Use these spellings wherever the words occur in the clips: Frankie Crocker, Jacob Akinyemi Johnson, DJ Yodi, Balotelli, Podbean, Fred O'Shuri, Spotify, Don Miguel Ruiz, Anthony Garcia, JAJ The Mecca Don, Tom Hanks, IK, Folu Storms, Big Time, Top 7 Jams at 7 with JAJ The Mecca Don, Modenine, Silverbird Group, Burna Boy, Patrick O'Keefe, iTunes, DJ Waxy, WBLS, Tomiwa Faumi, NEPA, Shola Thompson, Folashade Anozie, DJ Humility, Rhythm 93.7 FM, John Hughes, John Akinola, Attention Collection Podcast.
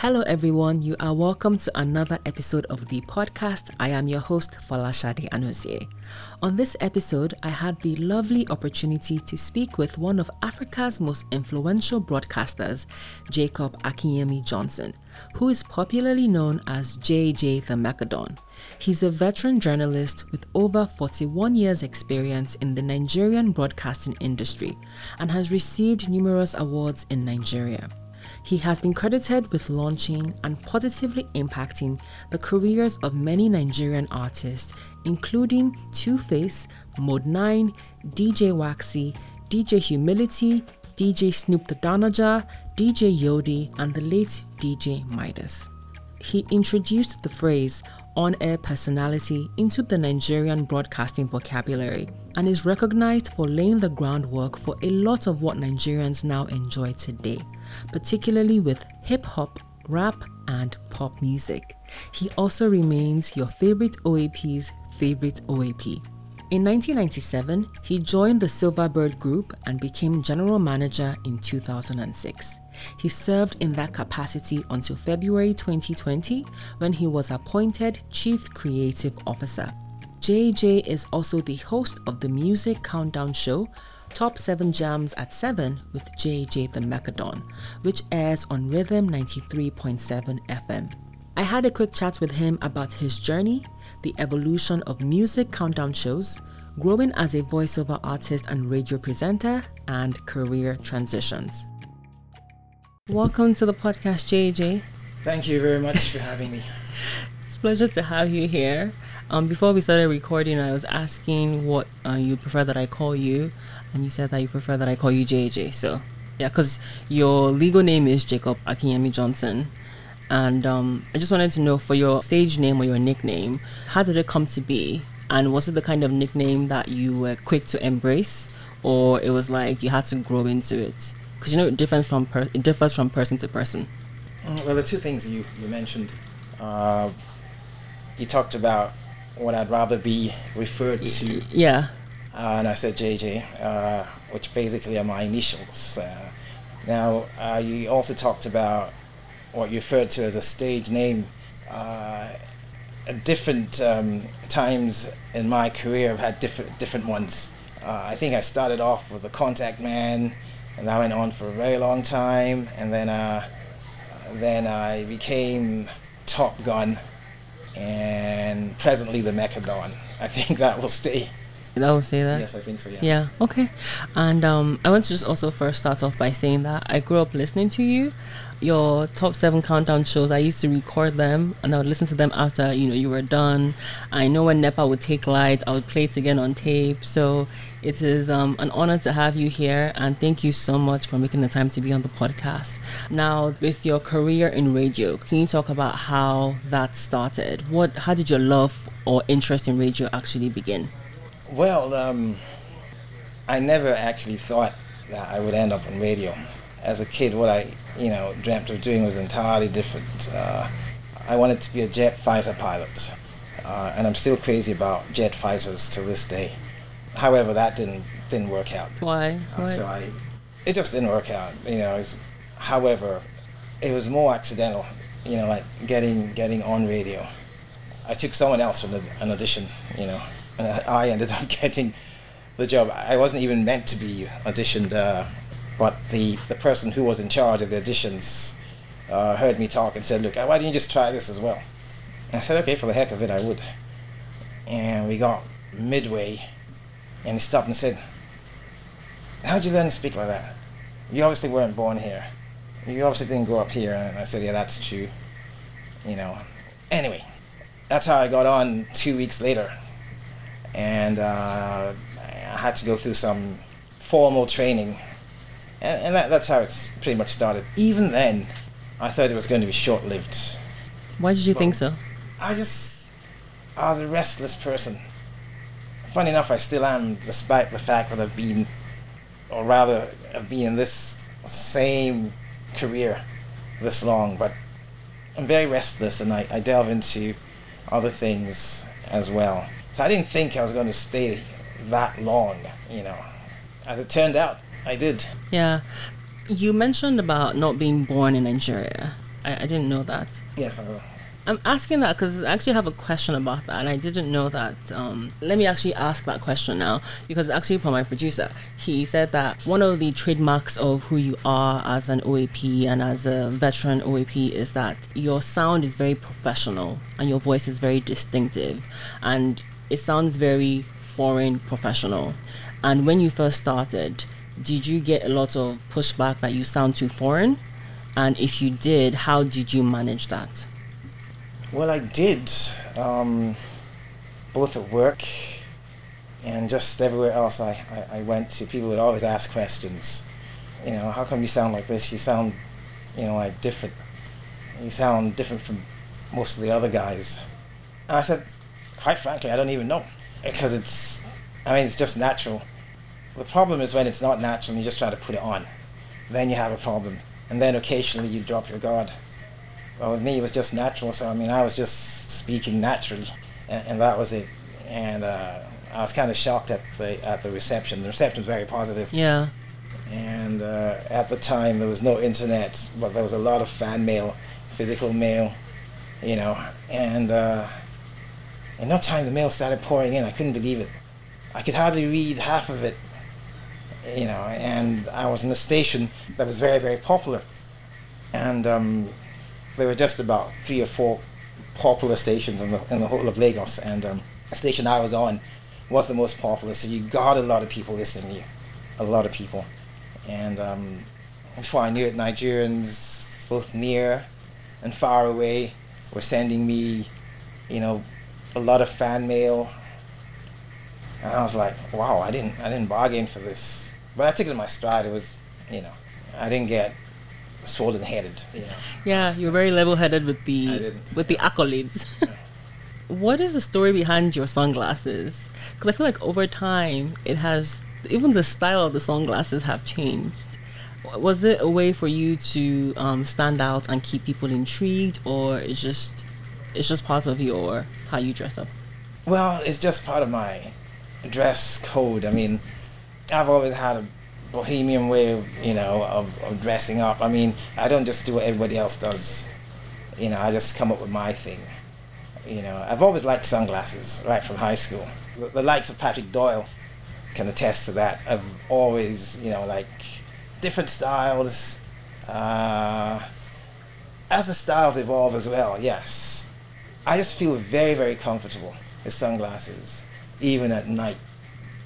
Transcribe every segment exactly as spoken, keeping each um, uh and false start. Hello everyone, you are welcome to another episode of the podcast. I am your host, Folashade Anozie. On this episode, I had the lovely opportunity to speak with one of Africa's most influential broadcasters, Jacob Akinyemi Johnson, who is popularly known as J A J The Mecca Don. He's a veteran journalist with over forty-one years experience in the Nigerian broadcasting industry and has received numerous awards in Nigeria. He has been credited with launching and positively impacting the careers of many Nigerian artists, including two face, Modenine, D J Waxy, D J Humility, D J Snoop the Donaja, D J Yodi, and the late D J Midas. He introduced the phrase on-air personality into the Nigerian broadcasting vocabulary and is recognized for laying the groundwork for a lot of what Nigerians now enjoy today, particularly with hip-hop, rap, and pop music. He also remains your favorite O A P's favorite O A P. In nineteen ninety-seven, he joined the Silverbird Group and became general manager in two thousand six. He served in that capacity until February twenty twenty, when he was appointed Chief Creative Officer. J A J is also the host of the music countdown show Top seven Jams at seven with J A J The Mecca Don, which airs on Rhythm ninety-three point seven F M. I had a quick chat with him about his journey, the evolution of music countdown shows, growing as a voiceover artist and radio presenter, and career transitions. Welcome to the podcast, J A J. Thank you very much for having me. It's a pleasure to have you here. Um, before we started recording, I was asking what uh, you prefer that I call you, and you said that you prefer that I call you J A J. So, yeah, because your legal name is Jacob Akinyemi Johnson. And um, I just wanted to know, for your stage name or your nickname, how did it come to be? And was it the kind of nickname that you were quick to embrace, or it was like you had to grow into it? Because, you know, it differs from, per- it differs from person to person. Well, the two things you, you mentioned. Uh, you talked about what I'd rather be referred to. Yeah. Uh, and I said J A J, uh, which basically are my initials. Uh, now, uh, you also talked about what you referred to as a stage name. Uh, at different um, times in my career, I've had different different ones. Uh, I think I started off with the Contact Man, and that went on for a very long time. And then, uh, then I became Top Gun, and presently the Mecca Don. I think that will stay. That will say that? Yes, I think so, yeah. Yeah, okay. And um, I want to just also first start off by saying that I grew up listening to you. Your top seven countdown shows, I used to record them, and I would listen to them after, you know, you were done. I know when NEPA would take light, I would play it again on tape. So it is um, an honor to have you here, and thank you so much for making the time to be on the podcast. Now, with your career in radio, can you talk about how that started? What, how did your love or interest in radio actually begin? Well, um, I never actually thought that I would end up on radio. As a kid, what I, you know, dreamt of doing was entirely different. Uh, I wanted to be a jet fighter pilot, uh, and I'm still crazy about jet fighters to this day. However, that didn't didn't work out. Why? Uh, so I, it just didn't work out. You know. It was, however, it was more accidental. You know, like getting getting on radio. I took someone else from the, an audition. You know. And I ended up getting the job. I wasn't even meant to be auditioned, uh, but the, the person who was in charge of the auditions uh, heard me talk and said, look, why don't you just try this as well? And I said, okay, for the heck of it, I would. And we got midway, and he stopped and said, how'd you learn to speak like that? You obviously weren't born here. You obviously didn't grow up here. And I said, yeah, that's true. You know, anyway, that's how I got on two weeks later. And uh, I had to go through some formal training. And, and that, that's how it's pretty much started. Even then, I thought it was going to be short-lived. Why did you but think so? I just, I was a restless person. Funny enough, I still am, despite the fact that I've been, or rather, I've been in this same career this long. But I'm very restless, and I, I delve into other things as well. So I didn't think I was going to stay that long, you know. As it turned out, I did. Yeah. You mentioned about not being born in Nigeria. I, I didn't know that. Yes, I know. I'm asking that because I actually have a question about that, and I didn't know that. Um, let me actually ask that question now, because actually from my producer, he said that one of the trademarks of who you are as an O A P and as a veteran O A P is that your sound is very professional and your voice is very distinctive, and it sounds very foreign professional. And when you first started, did you get a lot of pushback that you sound too foreign? And if you did, how did you manage that? Well, I did, um, both at work and just everywhere else I, I, I went to. People would always ask questions. You know, how come you sound like this? You sound, you know, like different. You sound different from most of the other guys. And I said, quite frankly, I don't even know. Because it's, I mean, it's just natural. The problem is when it's not natural and you just try to put it on. Then you have a problem. And then occasionally you drop your guard. Well, with me, it was just natural, so I mean, I was just speaking naturally, and, and that was it. And uh, I was kind of shocked at the at the reception. The reception was very positive. Yeah. And uh, at the time, there was no internet, but there was a lot of fan mail, physical mail, you know. And uh, in no time, the mail started pouring in. I couldn't believe it. I could hardly read half of it, you know. And I was in a station that was very, very popular, and. Um, There were just about three or four popular stations in the in the whole of Lagos, and um, the station I was on was the most popular. So you got a lot of people listening to you, a lot of people. And um, before I knew it, Nigerians, both near and far away, were sending me, you know, a lot of fan mail. And I was like, wow, I didn't I didn't bargain for this, but I took it in my stride. It was, you know, I didn't get. Swollen headed, you know. Yeah, you're very level headed with the with the accolades. Yeah. What is the story behind your sunglasses? Because I feel like over time it has, even the style of the sunglasses have changed. Was it a way for you to um, stand out and keep people intrigued, or it's just it's just part of your how you dress up? Well, it's just part of my dress code. I mean, I've always had a bohemian way of, you know, of, of dressing up. I mean, I don't just do what everybody else does. You know, I just come up with my thing. You know, I've always liked sunglasses right from high school. The, the likes of Patrick Doyle can attest to that. I've always, you know, like different styles. Uh, as the styles evolve as well, yes. I just feel very, very comfortable with sunglasses, even at night.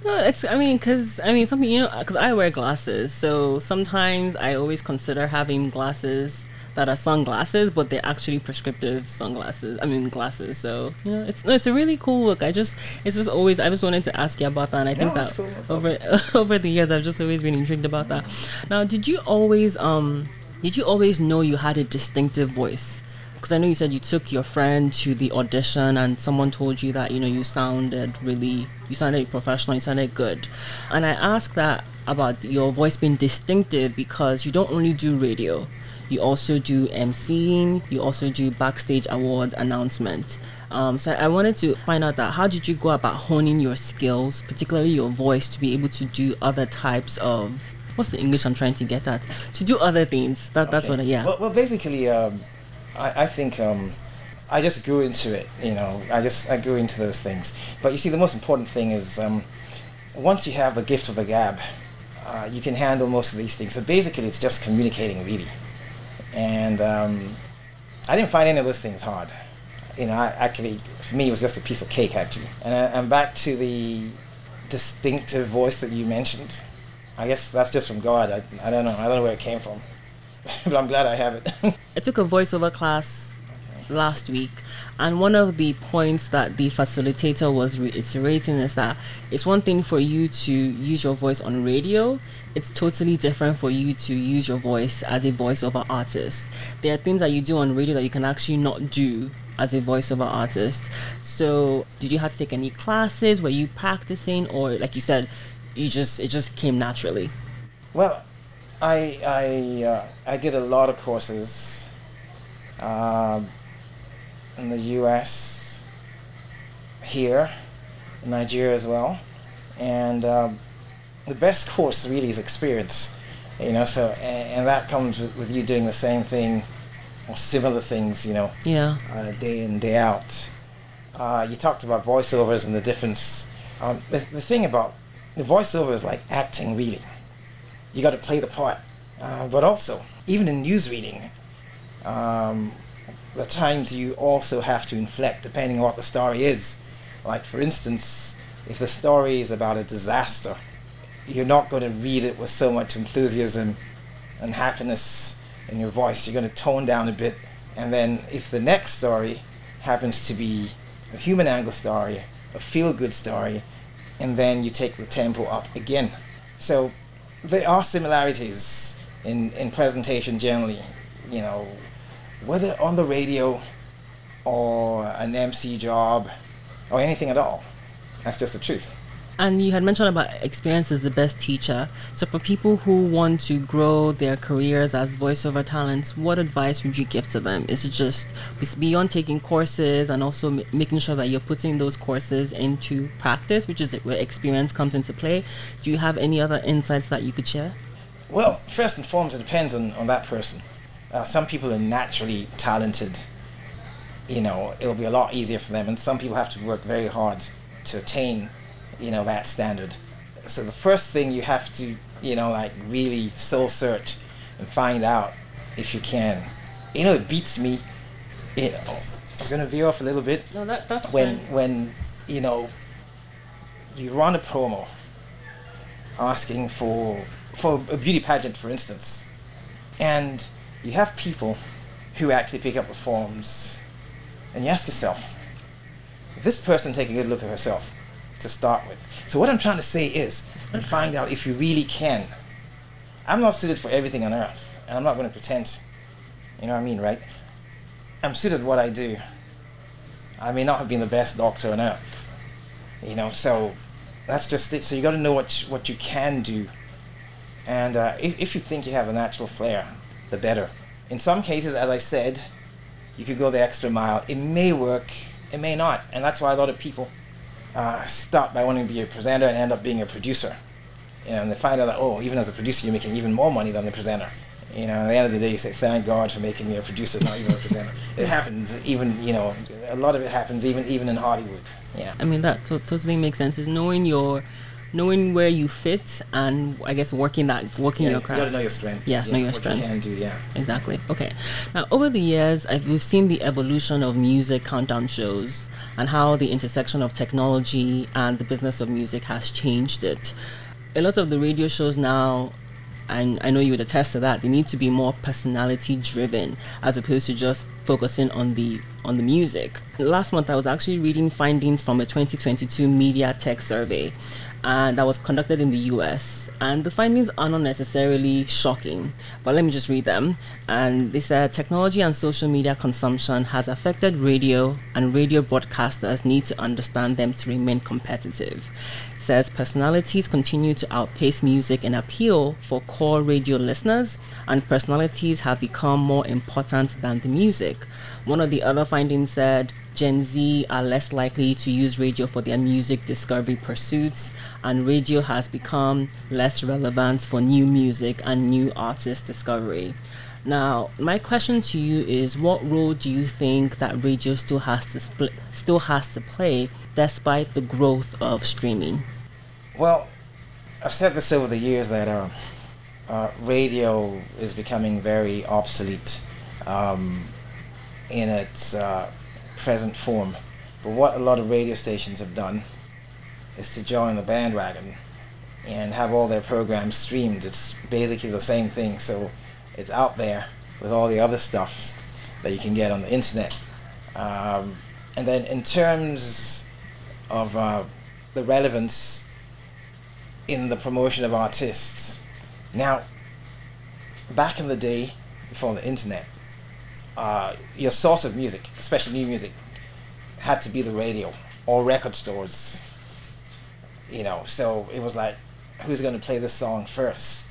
No, it's, I mean, because, I mean, something, you know, because I wear glasses, so sometimes I always consider having glasses that are sunglasses, but they're actually prescriptive sunglasses, I mean, glasses, so, you know, it's it's a really cool look. I just, it's just always, I just wanted to ask you about that, and I think no, that cool. over over the years, I've just always been intrigued about that. Now, did you always, um, did you always know you had a distinctive voice? Because I know you said you took your friend to the audition and someone told you that, you know, you sounded really, you sounded professional, you sounded good. And I asked that about your voice being distinctive because you don't only do radio, you also do emceeing, you also do backstage awards announcement. Um, so I wanted to find out that how did you go about honing your skills, particularly your voice, to be able to do other types of, what's the English I'm trying to get at? To do other things. That, okay. That's what I, yeah. Well, well basically, um, I, I think um, I just grew into it, you know, I just, I grew into those things. But you see, the most important thing is um, once you have the gift of the gab, uh, you can handle most of these things. So basically, it's just communicating, really. And um, I didn't find any of those things hard. You know, I actually, for me, it was just a piece of cake, actually. And I, I'm back to the distinctive voice that you mentioned. I guess that's just from God. I, I don't know. I don't know where it came from. But I'm glad I have it. I took a voiceover class okay. last week, and one of the points that the facilitator was reiterating is that it's one thing for you to use your voice on radio, it's totally different for you to use your voice as a voiceover artist. There are things that you do on radio that you can actually not do as a voiceover artist. So did you have to take any classes? Were you practicing? Or like you said, you just it just came naturally? Well, I I uh, I did a lot of courses uh, in the U S, here, in Nigeria as well, and um, the best course really is experience, you know. So and, and that comes with, with you doing the same thing or similar things, you know, yeah, uh, day in, day out. Uh, you talked about voiceovers and the difference. Um, the, the thing about the voiceover is like acting, really. You got to play the part. Uh, but also, even in news reading, um, the times you also have to inflect depending on what the story is. Like, for instance, if the story is about a disaster, you're not going to read it with so much enthusiasm and happiness in your voice. You're going to tone down a bit. And then if the next story happens to be a human angle story, a feel-good story, and then you take the tempo up again. So there are similarities in, in presentation generally, you know, whether on the radio or an M C job or anything at all. That's just the truth. And you had mentioned about experience is the best teacher. So for people who want to grow their careers as voiceover talents, what advice would you give to them? Is it just beyond taking courses and also m- making sure that you're putting those courses into practice, which is where experience comes into play? Do you have any other insights that you could share? Well, first and foremost, it depends on, on that person. Uh, some people are naturally talented. You know, it'll be a lot easier for them. And some people have to work very hard to attain, you know, that standard. So the first thing you have to, you know, like really soul search and find out if you can. You know, it beats me. You know, I'm gonna veer off a little bit. No, that that's when fine. When you know you run a promo asking for for a beauty pageant, for instance, and you have people who actually pick up the forms, and you ask yourself, this person take a good look at herself to start with. So what I'm trying to say is, and find out if you really can. I'm not suited for everything on earth, and I'm not going to pretend. You know what I mean, right? I'm suited what I do. I may not have been the best doctor on earth, you know. So that's just it. So you got to know what you, what you can do, and uh, if, if you think you have a natural flair, the better. In some cases, as I said, you could go the extra mile. It may work, it may not, and that's why a lot of people Uh, start by wanting to be a presenter and end up being a producer, you know, and they find out that, oh, even as a producer you're making even more money than the presenter, you know. At the end of the day you say, thank God for making me a producer, not even a presenter. It happens, even, you know, a lot of it happens even even in Hollywood. Yeah, I mean, that to- totally makes sense. Is knowing your knowing where you fit, and I guess working that working yeah, your craft. You gotta know your strengths. Yes, yeah, know your what strengths. You can do, yeah. Exactly. Okay. Now, over the years, I've, we've seen the evolution of music countdown shows and how the intersection of technology and the business of music has changed it. A lot of the radio shows now, and I know you would attest to that, they need to be more personality driven as opposed to just focusing on the on the music. Last month, I was actually reading findings from a twenty twenty-two media tech survey, and that was conducted in the U S, and the findings are not necessarily shocking, but let me just read them. And they said technology and social media consumption has affected radio, and radio broadcasters need to understand them to remain competitive. It says personalities continue to outpace music in appeal for core radio listeners, and personalities have become more important than the music. One of the other findings said Gen Z are less likely to use radio for their music discovery pursuits, and radio has become less relevant for new music and new artist discovery. Now, my question to you is, what role do you think that radio still has to spl- still has to play despite the growth of streaming? Well, I've said this over the years that uh, uh, radio is becoming very obsolete um, in its Uh, present form. But what a lot of radio stations have done is to join the bandwagon and have all their programs streamed. It's basically the same thing, so it's out there with all the other stuff that you can get on the internet. Um, and then in terms of uh, the relevance in the promotion of artists, now back in the day before the internet, Uh, your source of music, especially new music, had to be the radio or record stores, you know. So it was like, who's going to play this song first?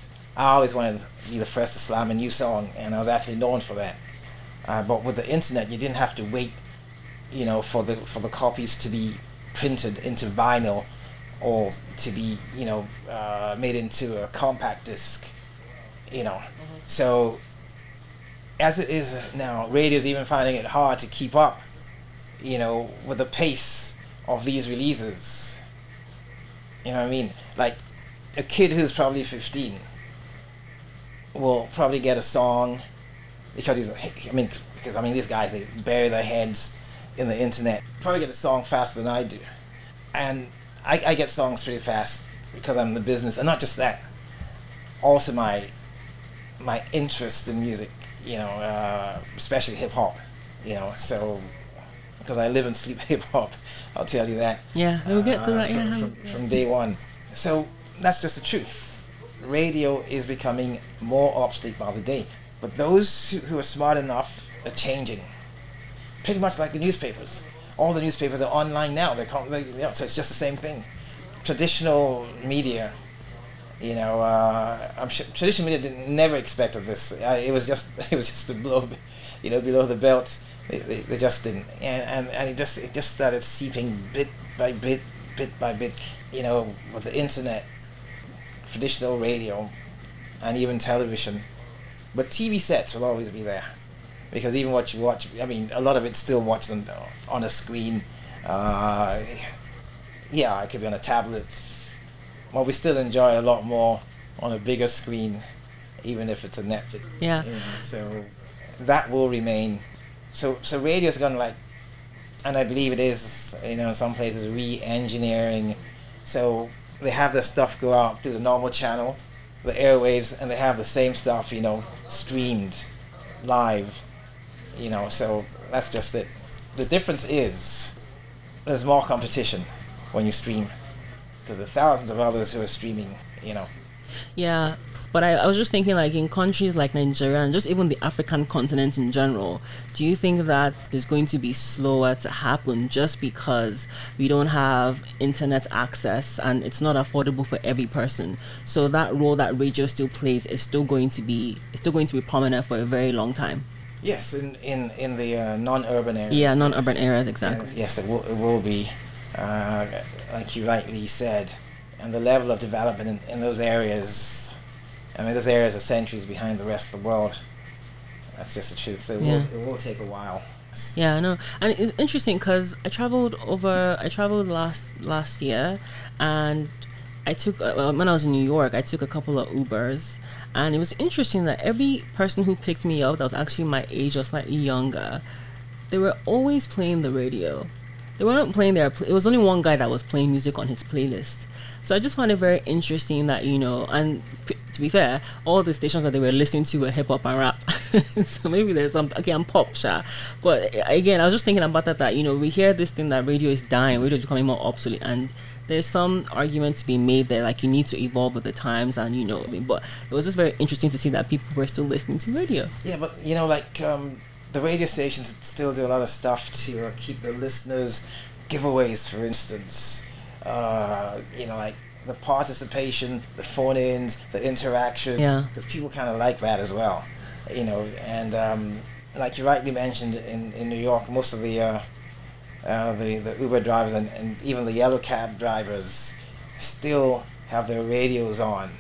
I always wanted to be the first to slam a new song, and I was actually known for that. Uh, but with the internet, you didn't have to wait, you know, for the for the copies to be printed into vinyl or to be, you know, uh, made into a compact disc, you know. Mm-hmm. So as it is now, radio's even finding it hard to keep up, you know, with the pace of these releases. You know what I mean? Like, a kid who's probably fifteen will probably get a song because he's, I mean, because I mean, these guys, they bury their heads in the internet. Probably get a song faster than I do. And I, I get songs pretty fast because I'm in the business. And not just that, also my my interest in music, you know, uh, especially hip-hop, you know, so, because I live and sleep hip-hop, I'll tell you that. Yeah, we'll uh, get to that, from, yeah. From, from day one. So that's just the truth. Radio is becoming more obsolete by the day. But those who are smart enough are changing. Pretty much like the newspapers. All the newspapers are online now. They can't, they, you know, so it's just the same thing. Traditional media, you know, uh, I'm sure traditional media didn't, never expected this. Uh, it was just, it was just a blow, you know, below the belt. They, they, they just didn't, and, and and it just it just started seeping bit by bit, bit by bit, you know, with the internet, traditional radio, and even television. But T V sets will always be there, because even what you watch, I mean, a lot of it's still watched on, on a screen. Uh, yeah, it could be on a tablet. Well, we still enjoy a lot more on a bigger screen, even if it's a Netflix. Yeah. You know, so that will remain. So so radio's gone, like, and I believe it is, you know, in some places re-engineering. So they have their stuff go out through the normal channel, the airwaves, and they have the same stuff, you know, streamed live, you know, so that's just it. The difference is there's more competition when you stream, because there are thousands of others who are streaming, you know. Yeah, but I, I was just thinking, like, in countries like Nigeria and just even the African continent in general, do you think that is going to be slower to happen just because we don't have internet access and it's not affordable for every person? So that role that radio still plays is still going to be it's still going to be prominent for a very long time. Yes, in in in the uh, non-urban areas. Yeah, non-urban yes. areas, exactly. Uh, yes, it will it will be, uh, like you rightly said, and the level of development in, in those areas. I mean, those areas are centuries behind the rest of the world. That's just the truth. So it, yeah. will, it will take a while. Yeah, I know. And it's interesting because I traveled over, I traveled last last year, and I took, uh, when I was in New York, I took a couple of Ubers. And it was interesting that every person who picked me up that was actually my age or slightly younger, they were always playing the radio. They weren't playing their, it was only one guy that was playing music on his playlist. So I just found it very interesting that, you know, and p- to be fair, all the stations that they were listening to were hip-hop and rap. So maybe there's some, okay, I'm pop, sure. But again, I was just thinking about that, that, you know, we hear this thing that radio is dying, radio is becoming more obsolete, and there's some argument to be made there, like, you need to evolve with the times, and, you know, I mean, but it was just very interesting to see that people were still listening to radio. Yeah, but, you know, like, um, the radio stations still do a lot of stuff to uh, keep the listeners, giveaways, for instance. Uh, you know, like the participation, the phone-ins, the interaction. Yeah. Because people kind of like that as well, you know. And um, like you rightly mentioned, in, in New York, most of the uh, uh, the, the Uber drivers and, and even the yellow cab drivers still have their radios on,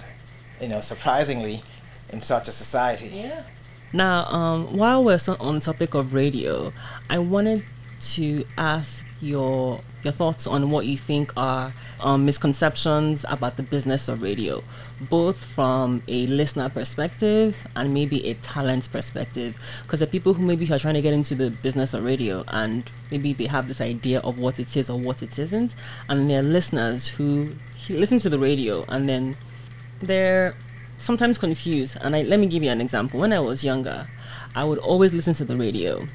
you know, surprisingly, in such a society. Yeah. Now, um, while we're so on the topic of radio, I wanted to ask your your thoughts on what you think are um, misconceptions about the business of radio, both from a listener perspective and maybe a talent perspective, because the people who maybe are trying to get into the business of radio and maybe they have this idea of what it is or what it isn't, and there are listeners who listen to the radio and then they're sometimes confused. And I, let me give you an example. When I was younger, I would always listen to the radio,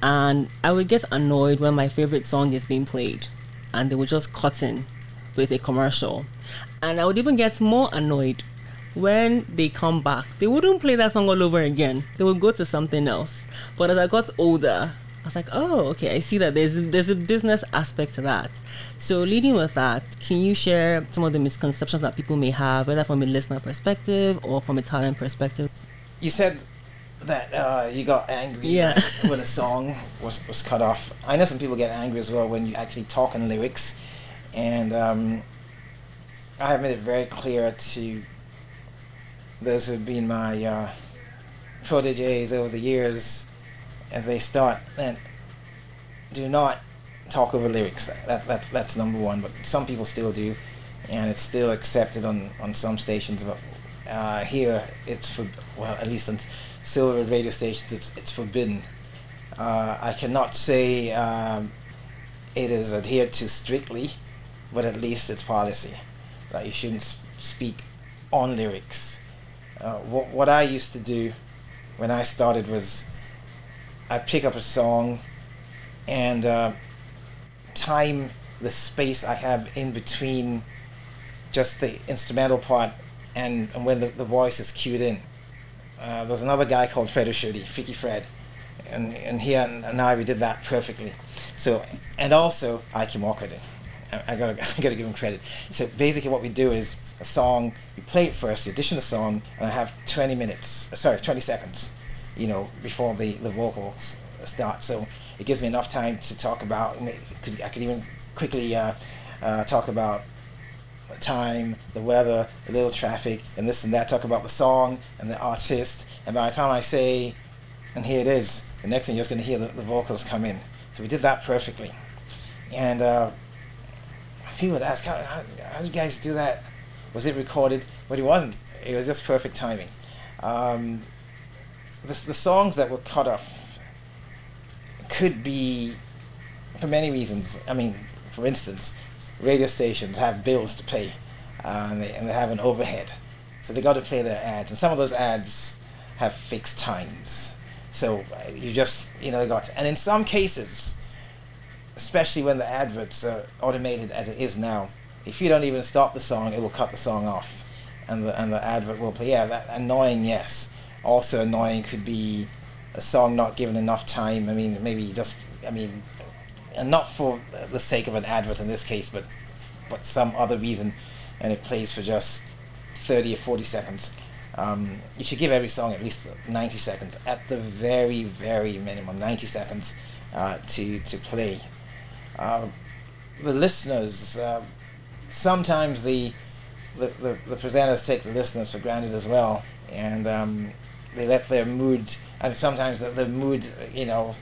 and I would get annoyed when my favorite song is being played and they would just cut in with a commercial. And I would even get more annoyed when they come back. They wouldn't play that song all over again. They would go to something else. But as I got older, I was like, oh, okay, I see that there's, there's a business aspect to that. So leading with that, can you share some of the misconceptions that people may have, whether from a listener perspective or from a talent perspective? You said that uh, you got angry yeah. when a song was, was cut off. I know some people get angry as well when you actually talk in lyrics, and um, I have made it very clear to those who have been my uh, proteges over the years as they start, and do not talk over lyrics. That, that that's number one, but some people still do, and it's still accepted on, on some stations. But uh, here, it's for well, at least on Silverbird radio stations, it's it's forbidden. Uh, I cannot say um, it is adhered to strictly, but at least it's policy that you shouldn't sp- speak on lyrics. Uh, what what I used to do when I started was I pick up a song and uh, time the space I have in between just the instrumental part and, and when the, the voice is cued in. Uh, there's another guy called Fred O'Shuri, Ficky Fred, and and he and, and I we did that perfectly. So and also I K did it. I gotta I gotta give him credit. So basically, what we do is a song. You play it first. You audition the song, and I have twenty minutes. Sorry, twenty seconds. You know, before the the vocals start. So it gives me enough time to talk about. Could, I could even quickly uh, uh, talk about the time, the weather, a little traffic, and this and that. Talk about the song and the artist. And by the time I say, and here it is, the next thing you're just gonna hear the, the vocals come in. So we did that perfectly, and. Uh, People would ask, how, how, how did you guys do that? Was it recorded? But it wasn't. It was just perfect timing. Um, the, the songs that were cut off could be, for many reasons. I mean, for instance, radio stations have bills to pay, uh, and, they, and they have an overhead. So they got to play their ads. And some of those ads have fixed times. So you just, you know, they got to. And in some cases, especially when the adverts are automated as it is now, if you don't even stop the song, it will cut the song off, and the and the advert will play. Yeah, that annoying. Yes, also annoying could be a song not given enough time. I mean, maybe just I mean, and not for the sake of an advert in this case, but but some other reason, and it plays for just thirty or forty seconds. Um, you should give every song at least ninety seconds at the very very minimum, ninety seconds uh, to to play. Uh, the listeners, uh, sometimes the the, the the presenters take the listeners for granted as well, and um, they let their mood. I mean, sometimes the, the mood, you know,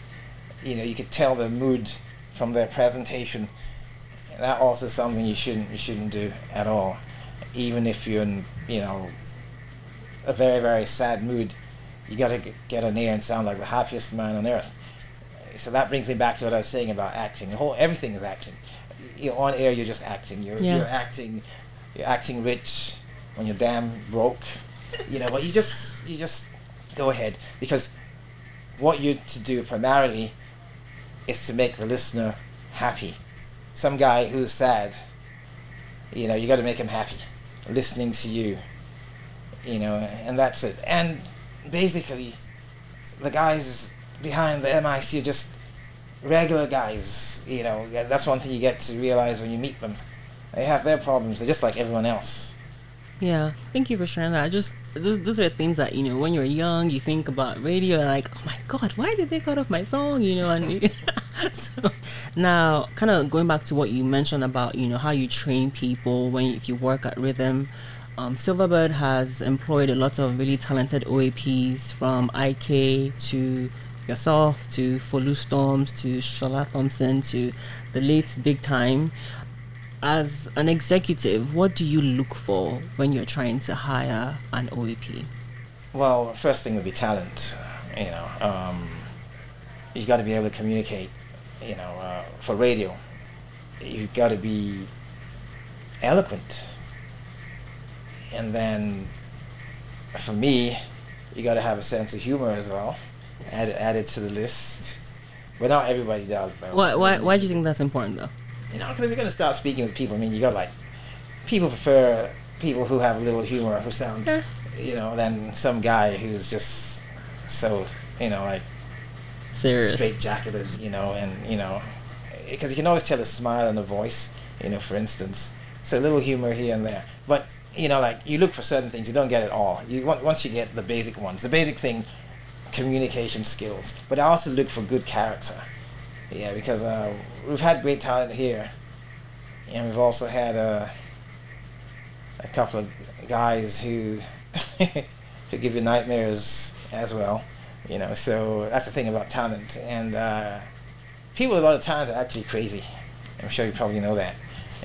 you know, you could tell the mood from their presentation. And that also is something you shouldn't you shouldn't do at all, even if you're in, you know, a very very sad mood. You got to g- get on air and sound like the happiest man on earth. So that brings me back to what I was saying about acting. The whole everything is acting. You're on air, you're just acting. You're yeah. you're acting, you're acting rich when you're damn broke, you know. But you just you just go ahead, because what you're to do primarily is to make the listener happy. Some guy who's sad, you know, you got to make him happy, listening to you, you know, and that's it. And basically, the guys behind the M I C are just regular guys, you know. That's one thing you get to realize when you meet them. They have their problems. They're just like everyone else. Yeah, thank you for sharing that. I just those, those are the things that, you know, when you're young, you think about radio and like, oh my God, why did they cut off my song? You know, and so now kind of going back to what you mentioned about, you know, how you train people when if you work at Rhythm. Um, Silverbird has employed a lot of really talented O A Ps from I K to yourself, to Folu Storms, to Shola Thompson, to the late Big Time. As an executive, what do you look for when you're trying to hire an O A P? Well, first thing would be talent. You know, um, you've got to be able to communicate. You know, uh, for radio, you've got to be eloquent. And then, for me, you got to have a sense of humor as well. Add, add it to the list, but not everybody does though. Why? Why? Why do you think that's important though? You know, because we're going to start speaking with people. I mean, you got like people prefer people who have a little humor, who sound, yeah. you know, than some guy who's just so, you know, like serious, straight jacketed, you know, and you know, because you can always tell a smile and a voice, you know, for instance. So a little humor here and there, but you know, like you look for certain things, you don't get it all. You want once you get the basic ones, the basic thing. Communication skills, but I also look for good character. Yeah, because uh, we've had great talent here, and we've also had uh, a couple of guys who who give you nightmares as well, you know. So that's the thing about talent, and uh, people a lot of times are actually crazy. I'm sure you probably know that,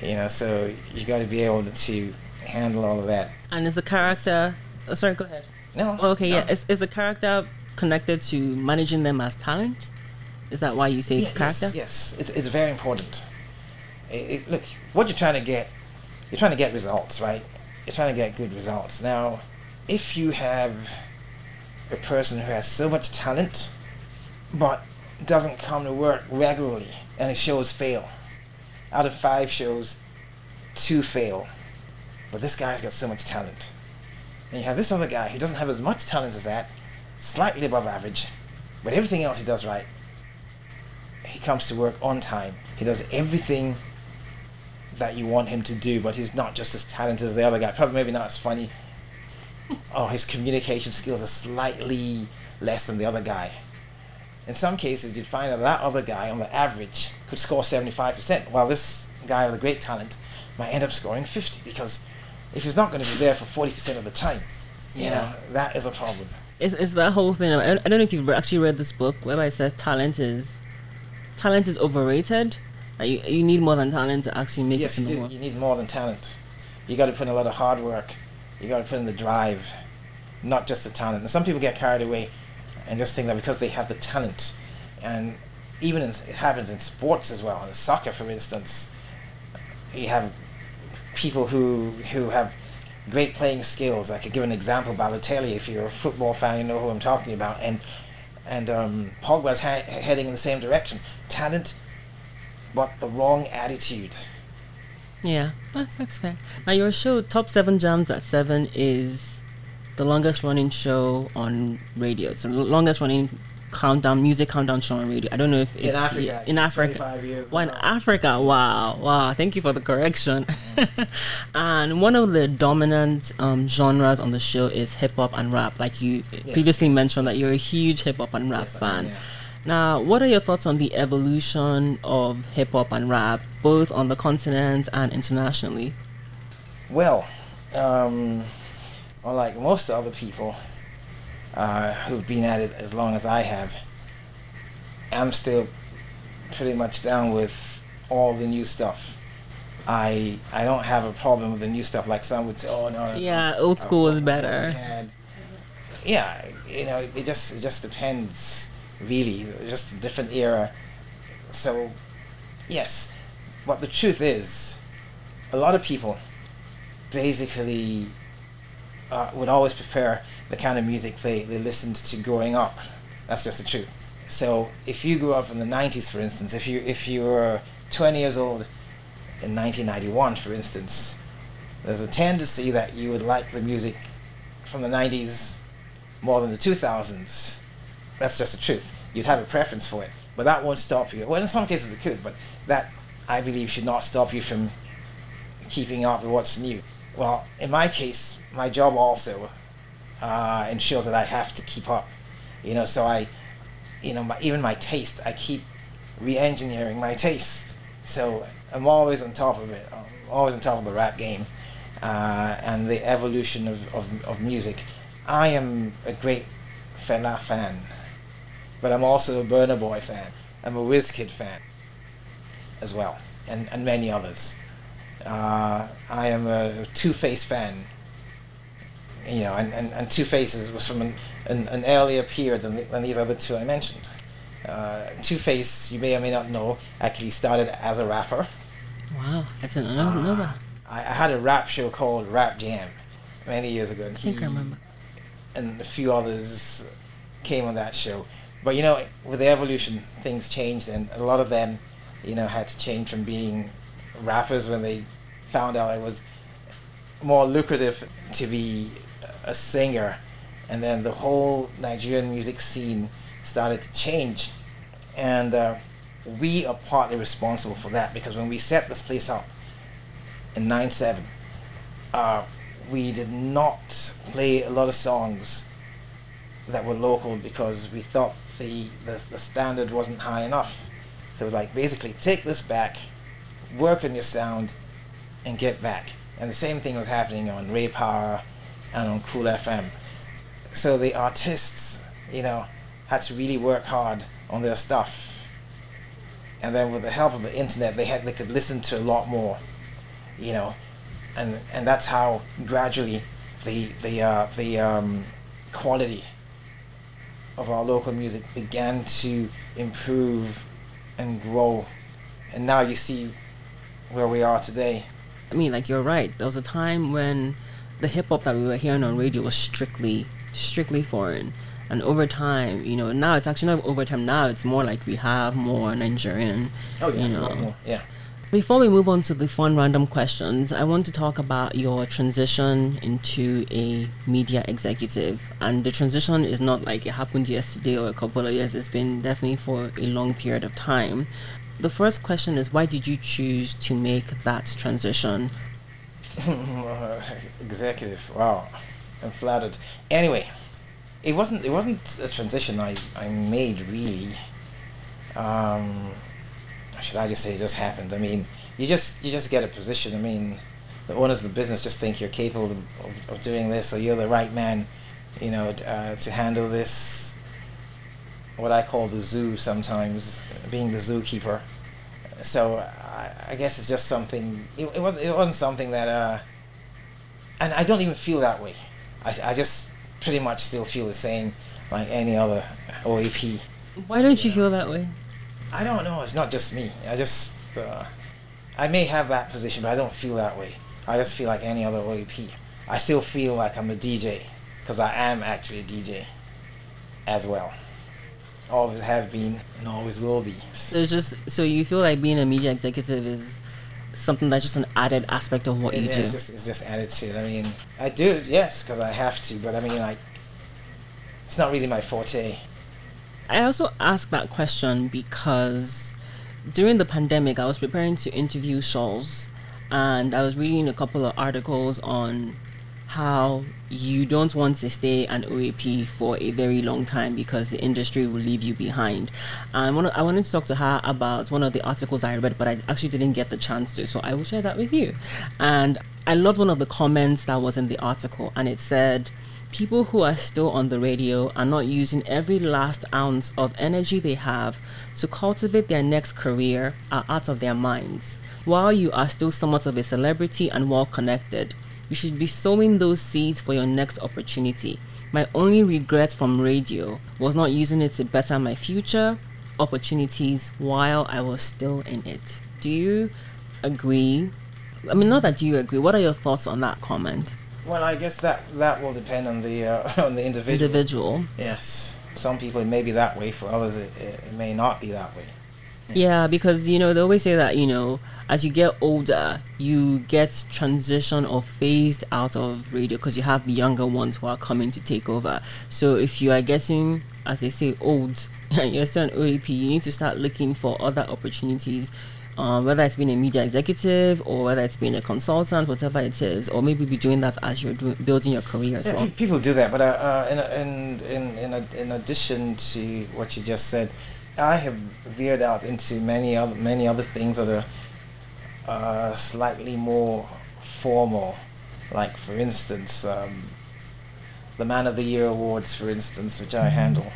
you know. So you got to be able to handle all of that. And is the character? Oh, sorry, go ahead. No. Oh, okay, no. Yeah. Is is the character connected to managing them as talent? Is that why you say yeah, character? Yes, yes. It's it's very important. It, it, look, what you're trying to get, you're trying to get results, right? You're trying to get good results. Now, if you have a person who has so much talent, but doesn't come to work regularly, and the shows fail. Out of five shows, two fail. But this guy's got so much talent. And you have this other guy who doesn't have as much talent as that, slightly above average, but everything else he does right. He comes to work on time. He does everything that you want him to do, but he's not just as talented as the other guy. Probably maybe not as funny. Oh, his communication skills are slightly less than the other guy. In some cases, you'd find that that other guy, on the average, could score seventy-five percent, while this guy with a great talent might end up scoring fifty, because if he's not going to be there for forty percent of the time, you yeah. know, that is a problem. It's, it's that whole thing. I don't know if you've actually read this book, whereby it says talent is talent is overrated. You, you need more than talent to actually make yes, it in the world. You need more than talent. You got to put in a lot of hard work. You got to put in the drive, not just the talent. And some people get carried away and just think that because they have the talent, and even in, it happens in sports as well. In soccer, for instance, you have people who who have great playing skills. I could give an example, Balotelli, if you're a football fan, you know who I'm talking about, and and um, Pogba's ha- heading in the same direction. Talent, but the wrong attitude. Yeah, that's fair. Now, your show, Top seven Jams at seven, is the longest running show on radio. It's the longest running countdown, music countdown show on radio. I don't know if... In if, Africa. Yeah, in Africa. twenty-five years Well, in Africa, wow, wow. Thank you for the correction. And one of the dominant um, genres on the show is hip-hop and rap. Like you yes. previously mentioned that you're a huge hip-hop and rap yes, fan. I mean, yeah. Now, what are your thoughts on the evolution of hip-hop and rap, both on the continent and internationally? Well, um, unlike most other people uh, who've been at it as long as I have, I'm still pretty much down with all the new stuff. I I don't have a problem with the new stuff, like some would say, oh, no. Yeah, old school is better. Had. Yeah, you know, it just it just depends. Really, just a different era. So, yes, but the truth is, a lot of people basically uh, would always prefer the kind of music they, they listened to growing up. That's just the truth. So, if you grew up in the nineties, for instance, if you if you were twenty years old in nineteen ninety-one, for instance, there's a tendency that you would like the music from the nineties more than the two thousands. That's just the truth. You'd have a preference for it, but that won't stop you. Well, in some cases it could, but that, I believe, should not stop you from keeping up with what's new. Well, in my case, my job also uh, ensures that I have to keep up. You know, so I, you know, my, even my taste, I keep re-engineering my taste. So I'm always on top of it. I'm always on top of the rap game uh, and the evolution of, of, of music. I am a great Fela fan. But I'm also a Burna Boy fan. I'm a WizKid fan as well, and, and many others. Uh, I am a two face fan, you know, and, and, and two face was from an, an, an earlier period than, the, than these other two I mentioned. Uh, two face, you may or may not know, actually started as a rapper. Wow, that's an unknown. Uh, I, I had a rap show called Rap Jam many years ago. And I think he, I remember. And a few others came on that show. But, you know, with the evolution, things changed, and a lot of them, you know, had to change from being rappers when they found out it was more lucrative to be a singer. And then the whole Nigerian music scene started to change. And uh, we are partly responsible for that, because when we set this place up in ninety-seven, uh, we did not play a lot of songs that were local, because we thought The, the the standard wasn't high enough. So it was like, basically, take this back, work on your sound, and get back. And the same thing was happening on Ray Power and on Cool F M. So the artists, you know, had to really work hard on their stuff. And then with the help of the internet, they had they could listen to a lot more, you know, and and that's how gradually the the uh, the um, quality of our local music began to improve and grow. And now you see where we are today. I mean, like, you're right. There was a time when the hip-hop that we were hearing on radio was strictly, strictly foreign. And over time, you know, now it's actually not over time. Now it's more like we have more Nigerian. Oh, yes, you know. A lot more. Yeah. Before we move on to the fun random questions, I want to talk about your transition into a media executive. And the transition is not like it happened yesterday or a couple of years. It's been definitely for a long period of time. The first question is, why did you choose to make that transition? Executive, wow, I'm flattered. Anyway, it wasn't it wasn't a transition I, I made really. Um, should I just say it just happened? I mean, you just you just get a position. I mean, the owners of the business just think you're capable of, of doing this, or you're the right man, you know, uh, to handle this. What I call the zoo sometimes, being the zookeeper. So I, I guess it's just something. It, it wasn't. It wasn't something that. Uh, and I don't even feel that way. I, I just pretty much still feel the same, like any other O A P. Why don't you, you feel know. that way? I don't know. It's not just me. I just. Uh, I may have that position, but I don't feel that way. I just feel like any other O A P. I still feel like I'm a D J, because I am actually a D J, as well. Always have been and always will be. So just so you feel like being a media executive is something that's just an added aspect of what it, you yeah, do. It's just, it's just attitude. I mean, I do, yes, because I have to. But I mean, like, it's not really my forte. I also asked that question because during the pandemic, I was preparing to interview Shols, and I was reading a couple of articles on how you don't want to stay an O A P for a very long time because the industry will leave you behind. And one of, I wanted to talk to her about one of the articles I read, but I actually didn't get the chance to, so I will share that with you. And I loved one of the comments that was in the article, and it said, people who are still on the radio are not using every last ounce of energy they have to cultivate their next career are out of their minds. While you are still somewhat of a celebrity and well-connected, you should be sowing those seeds for your next opportunity. My only regret from radio was not using it to better my future opportunities while I was still in it. Do you agree? I mean, not that do you agree. What are your thoughts on that comment? Well, I guess that, that will depend on the uh, on the individual. Individual. Yes. Some people it may be that way. For others, it, it may not be that way. Yeah, because, you know, they always say that, you know, as you get older, you get transitioned or phased out of radio because you have the younger ones who are coming to take over. So if you are getting, as they say, old, and you're still an O A P, you need to start looking for other opportunities, um, whether it's being a media executive or whether it's being a consultant, whatever it is, or maybe be doing that as you're do- building your career as yeah, well. People do that, but uh, uh, in, in, in, in, in addition to what you just said, I have veered out into many other many other things that are uh, slightly more formal, like, for instance, um, the Man of the Year awards, for instance, which I handle.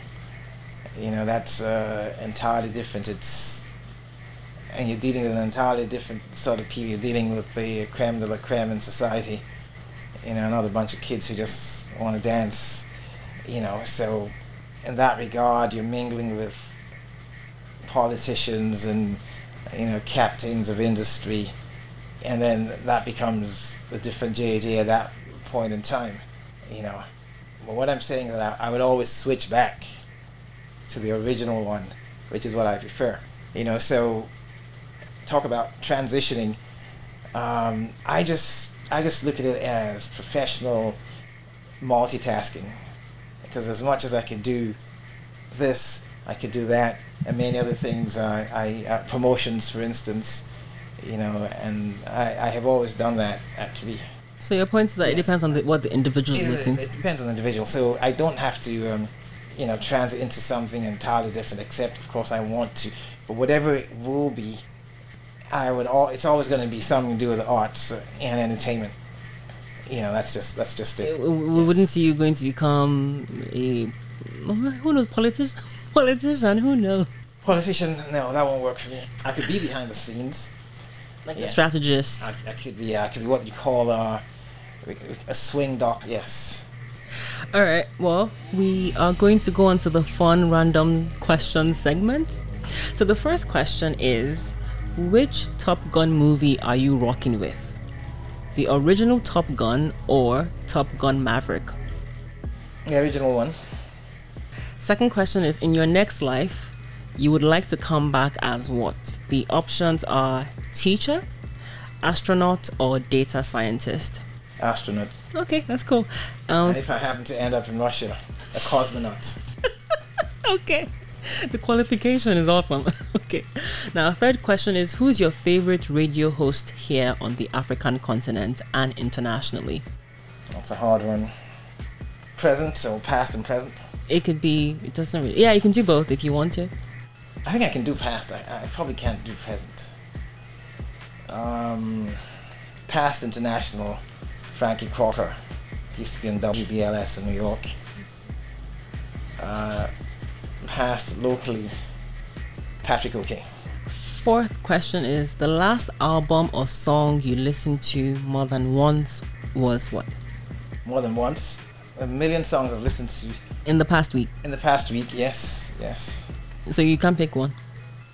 You know, that's uh, entirely different. It's and you're dealing with an entirely different sort of people. You're dealing with the creme de la creme in society. You know, not a bunch of kids who just want to dance. You know, so in that regard, you're mingling with politicians and, you know, captains of industry, and then that becomes a different J A J at that point in time, you know. But what I'm saying is that I would always switch back to the original one, which is what I prefer, you know. So talk about transitioning. Um, I just I just look at it as professional multitasking, because as much as I could do this, I could do that. And many other things, uh, I uh, promotions, for instance, you know, and I, I have always done that, actually. So your point is that yes. It depends on the, what the individual's it, looking. It depends on the individual. So I don't have to, um, you know, transit into something entirely different, except, of course, I want to. But whatever it will be, I would. All, it's always going to be something to do with the arts and entertainment, you know, that's just that's just it. We, we yes. wouldn't see you going to become a who knows politician. Politician, who knows? Politician, no, that won't work for me. I could be behind the scenes, like yeah. a strategist. I, I could be, yeah, I could be what you call uh, a swing doc. Yes. All right. Well, we are going to go on to the fun random question segment. So the first question is, which Top Gun movie are you rocking with? The original Top Gun or Top Gun Maverick? The original one. Second question is, in your next life, you would like to come back as what? The options are teacher, astronaut, or data scientist. Astronaut. Okay, that's cool. Um, and if I happen to end up in Russia, a cosmonaut. Okay. The qualification is awesome. Okay. Now, third question is, who's your favorite radio host here on the African continent and internationally? That's a hard one. Present or past and present? It could be, it doesn't really, yeah, you can do both if you want to. I think I can do past, I, I probably can't do present. Um, past international, Frankie Crocker, used to be in W B L S in New York. Uh, past locally, Patrick O'Keefe. Fourth question is, the last album or song you listened to more than once was what? More than once? A million songs I've listened to. In the past week? In the past week, yes, yes. So you can pick one?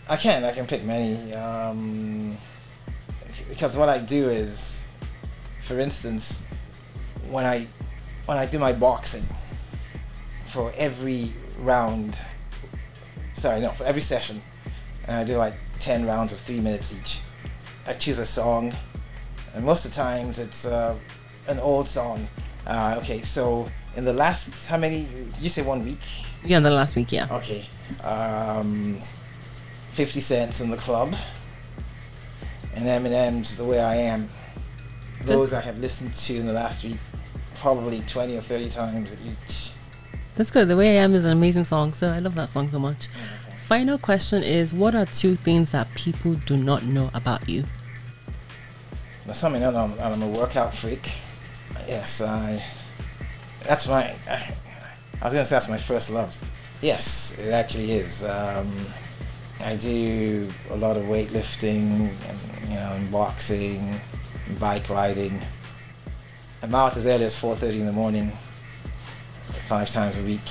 I can, I can pick many. Um, because what I do is, for instance, when I when I do my boxing, for every round, sorry, no, for every session, and I do like ten rounds of three minutes each, I choose a song, and most of the times it's uh, an old song. Uh, okay, so in the last, how many, did you say one week? Yeah, in the last week, yeah. Okay. Um, fifty Cent's In The Club, and Eminem's The Way I Am. Those I have listened to in the last week, probably twenty or thirty times each. That's good. The Way I Am is an amazing song, so I love that song so much. Okay. Final question is, what are two things that people do not know about you? Now, some know I'm, I'm a workout freak. Yes, I, that's my, I, I was going to say that's my first love. Yes, it actually is. Um, I do a lot of weightlifting, and, you know, and boxing, and bike riding. I'm out as early as four thirty in the morning, five times a week.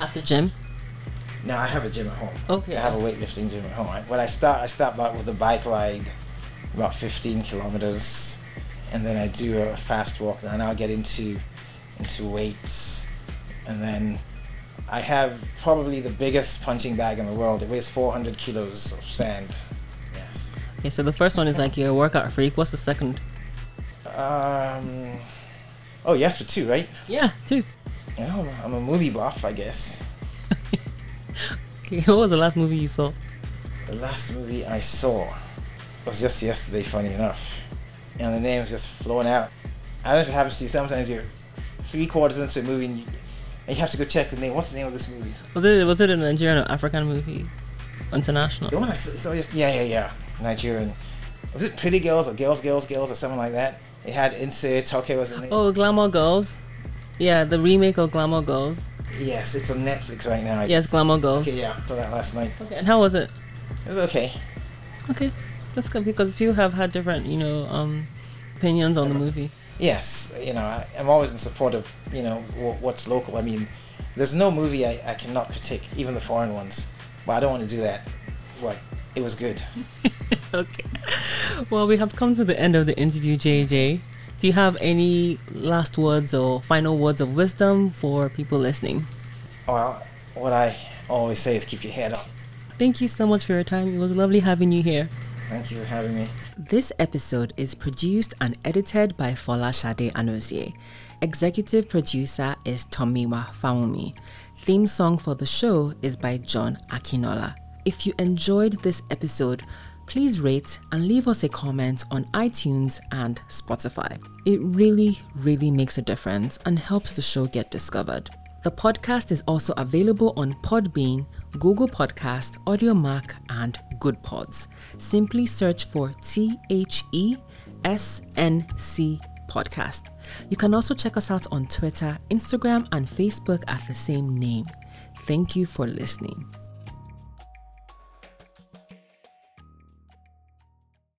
At the gym? No, I have a gym at home. Okay. I have a weightlifting gym at home. I, when I start, I start back with a bike ride, about fifteen kilometers. And then I do a fast walk, and I'll get into into weights. And then I have probably the biggest punching bag in the world. It weighs four hundred kilos of sand. Yes. Okay, so the first one is like your workout freak. What's the second? Um. Oh, you asked for two, right? Yeah, two. You know, I'm a movie buff, I guess. Okay, what was the last movie you saw? The last movie I saw was just yesterday, funny enough. And the name's just flowing out. I don't know if it happens to you. Sometimes you're three quarters into a movie and you, and you have to go check the name. What's the name of this movie? Was it was it a Nigerian or African movie? International? The one I saw, just, yeah, yeah, yeah. Nigerian. Was it Pretty Girls or Girls, Girls, Girls or something like that? It had Inse Toke was the name. Oh, Glamour Girls. Yeah, the remake of Glamour Girls. Yes, it's on Netflix right now. Yes, Glamour Girls. Okay, yeah, I saw that last night. Okay, and how was it? It was okay. Okay. That's good, because people have had different, you know, um, opinions on the movie. Yes, you know, I, I'm always in support of, you know, w- what's local. I mean, there's no movie I, I cannot critique, even the foreign ones. But I don't want to do that. What? It was good. Okay. Well, we have come to the end of the interview, J J. Do you have any last words or final words of wisdom for people listening? Well, what I always say is keep your head up. Thank you so much for your time. It was lovely having you here. Thank you for having me. This episode is produced and edited by Folashade Anozie. Executive producer is Tomiwa Faumi. Theme song for the show is by John Akinola. If you enjoyed this episode, please rate and leave us a comment on iTunes and Spotify. It really, really makes a difference and helps the show get discovered. The podcast is also available on Podbean, Google Podcast, AudioMac, and Good Pods. Simply search for T H E S N C podcast. You can also check us out on Twitter, Instagram, and Facebook at the same name. Thank you for listening.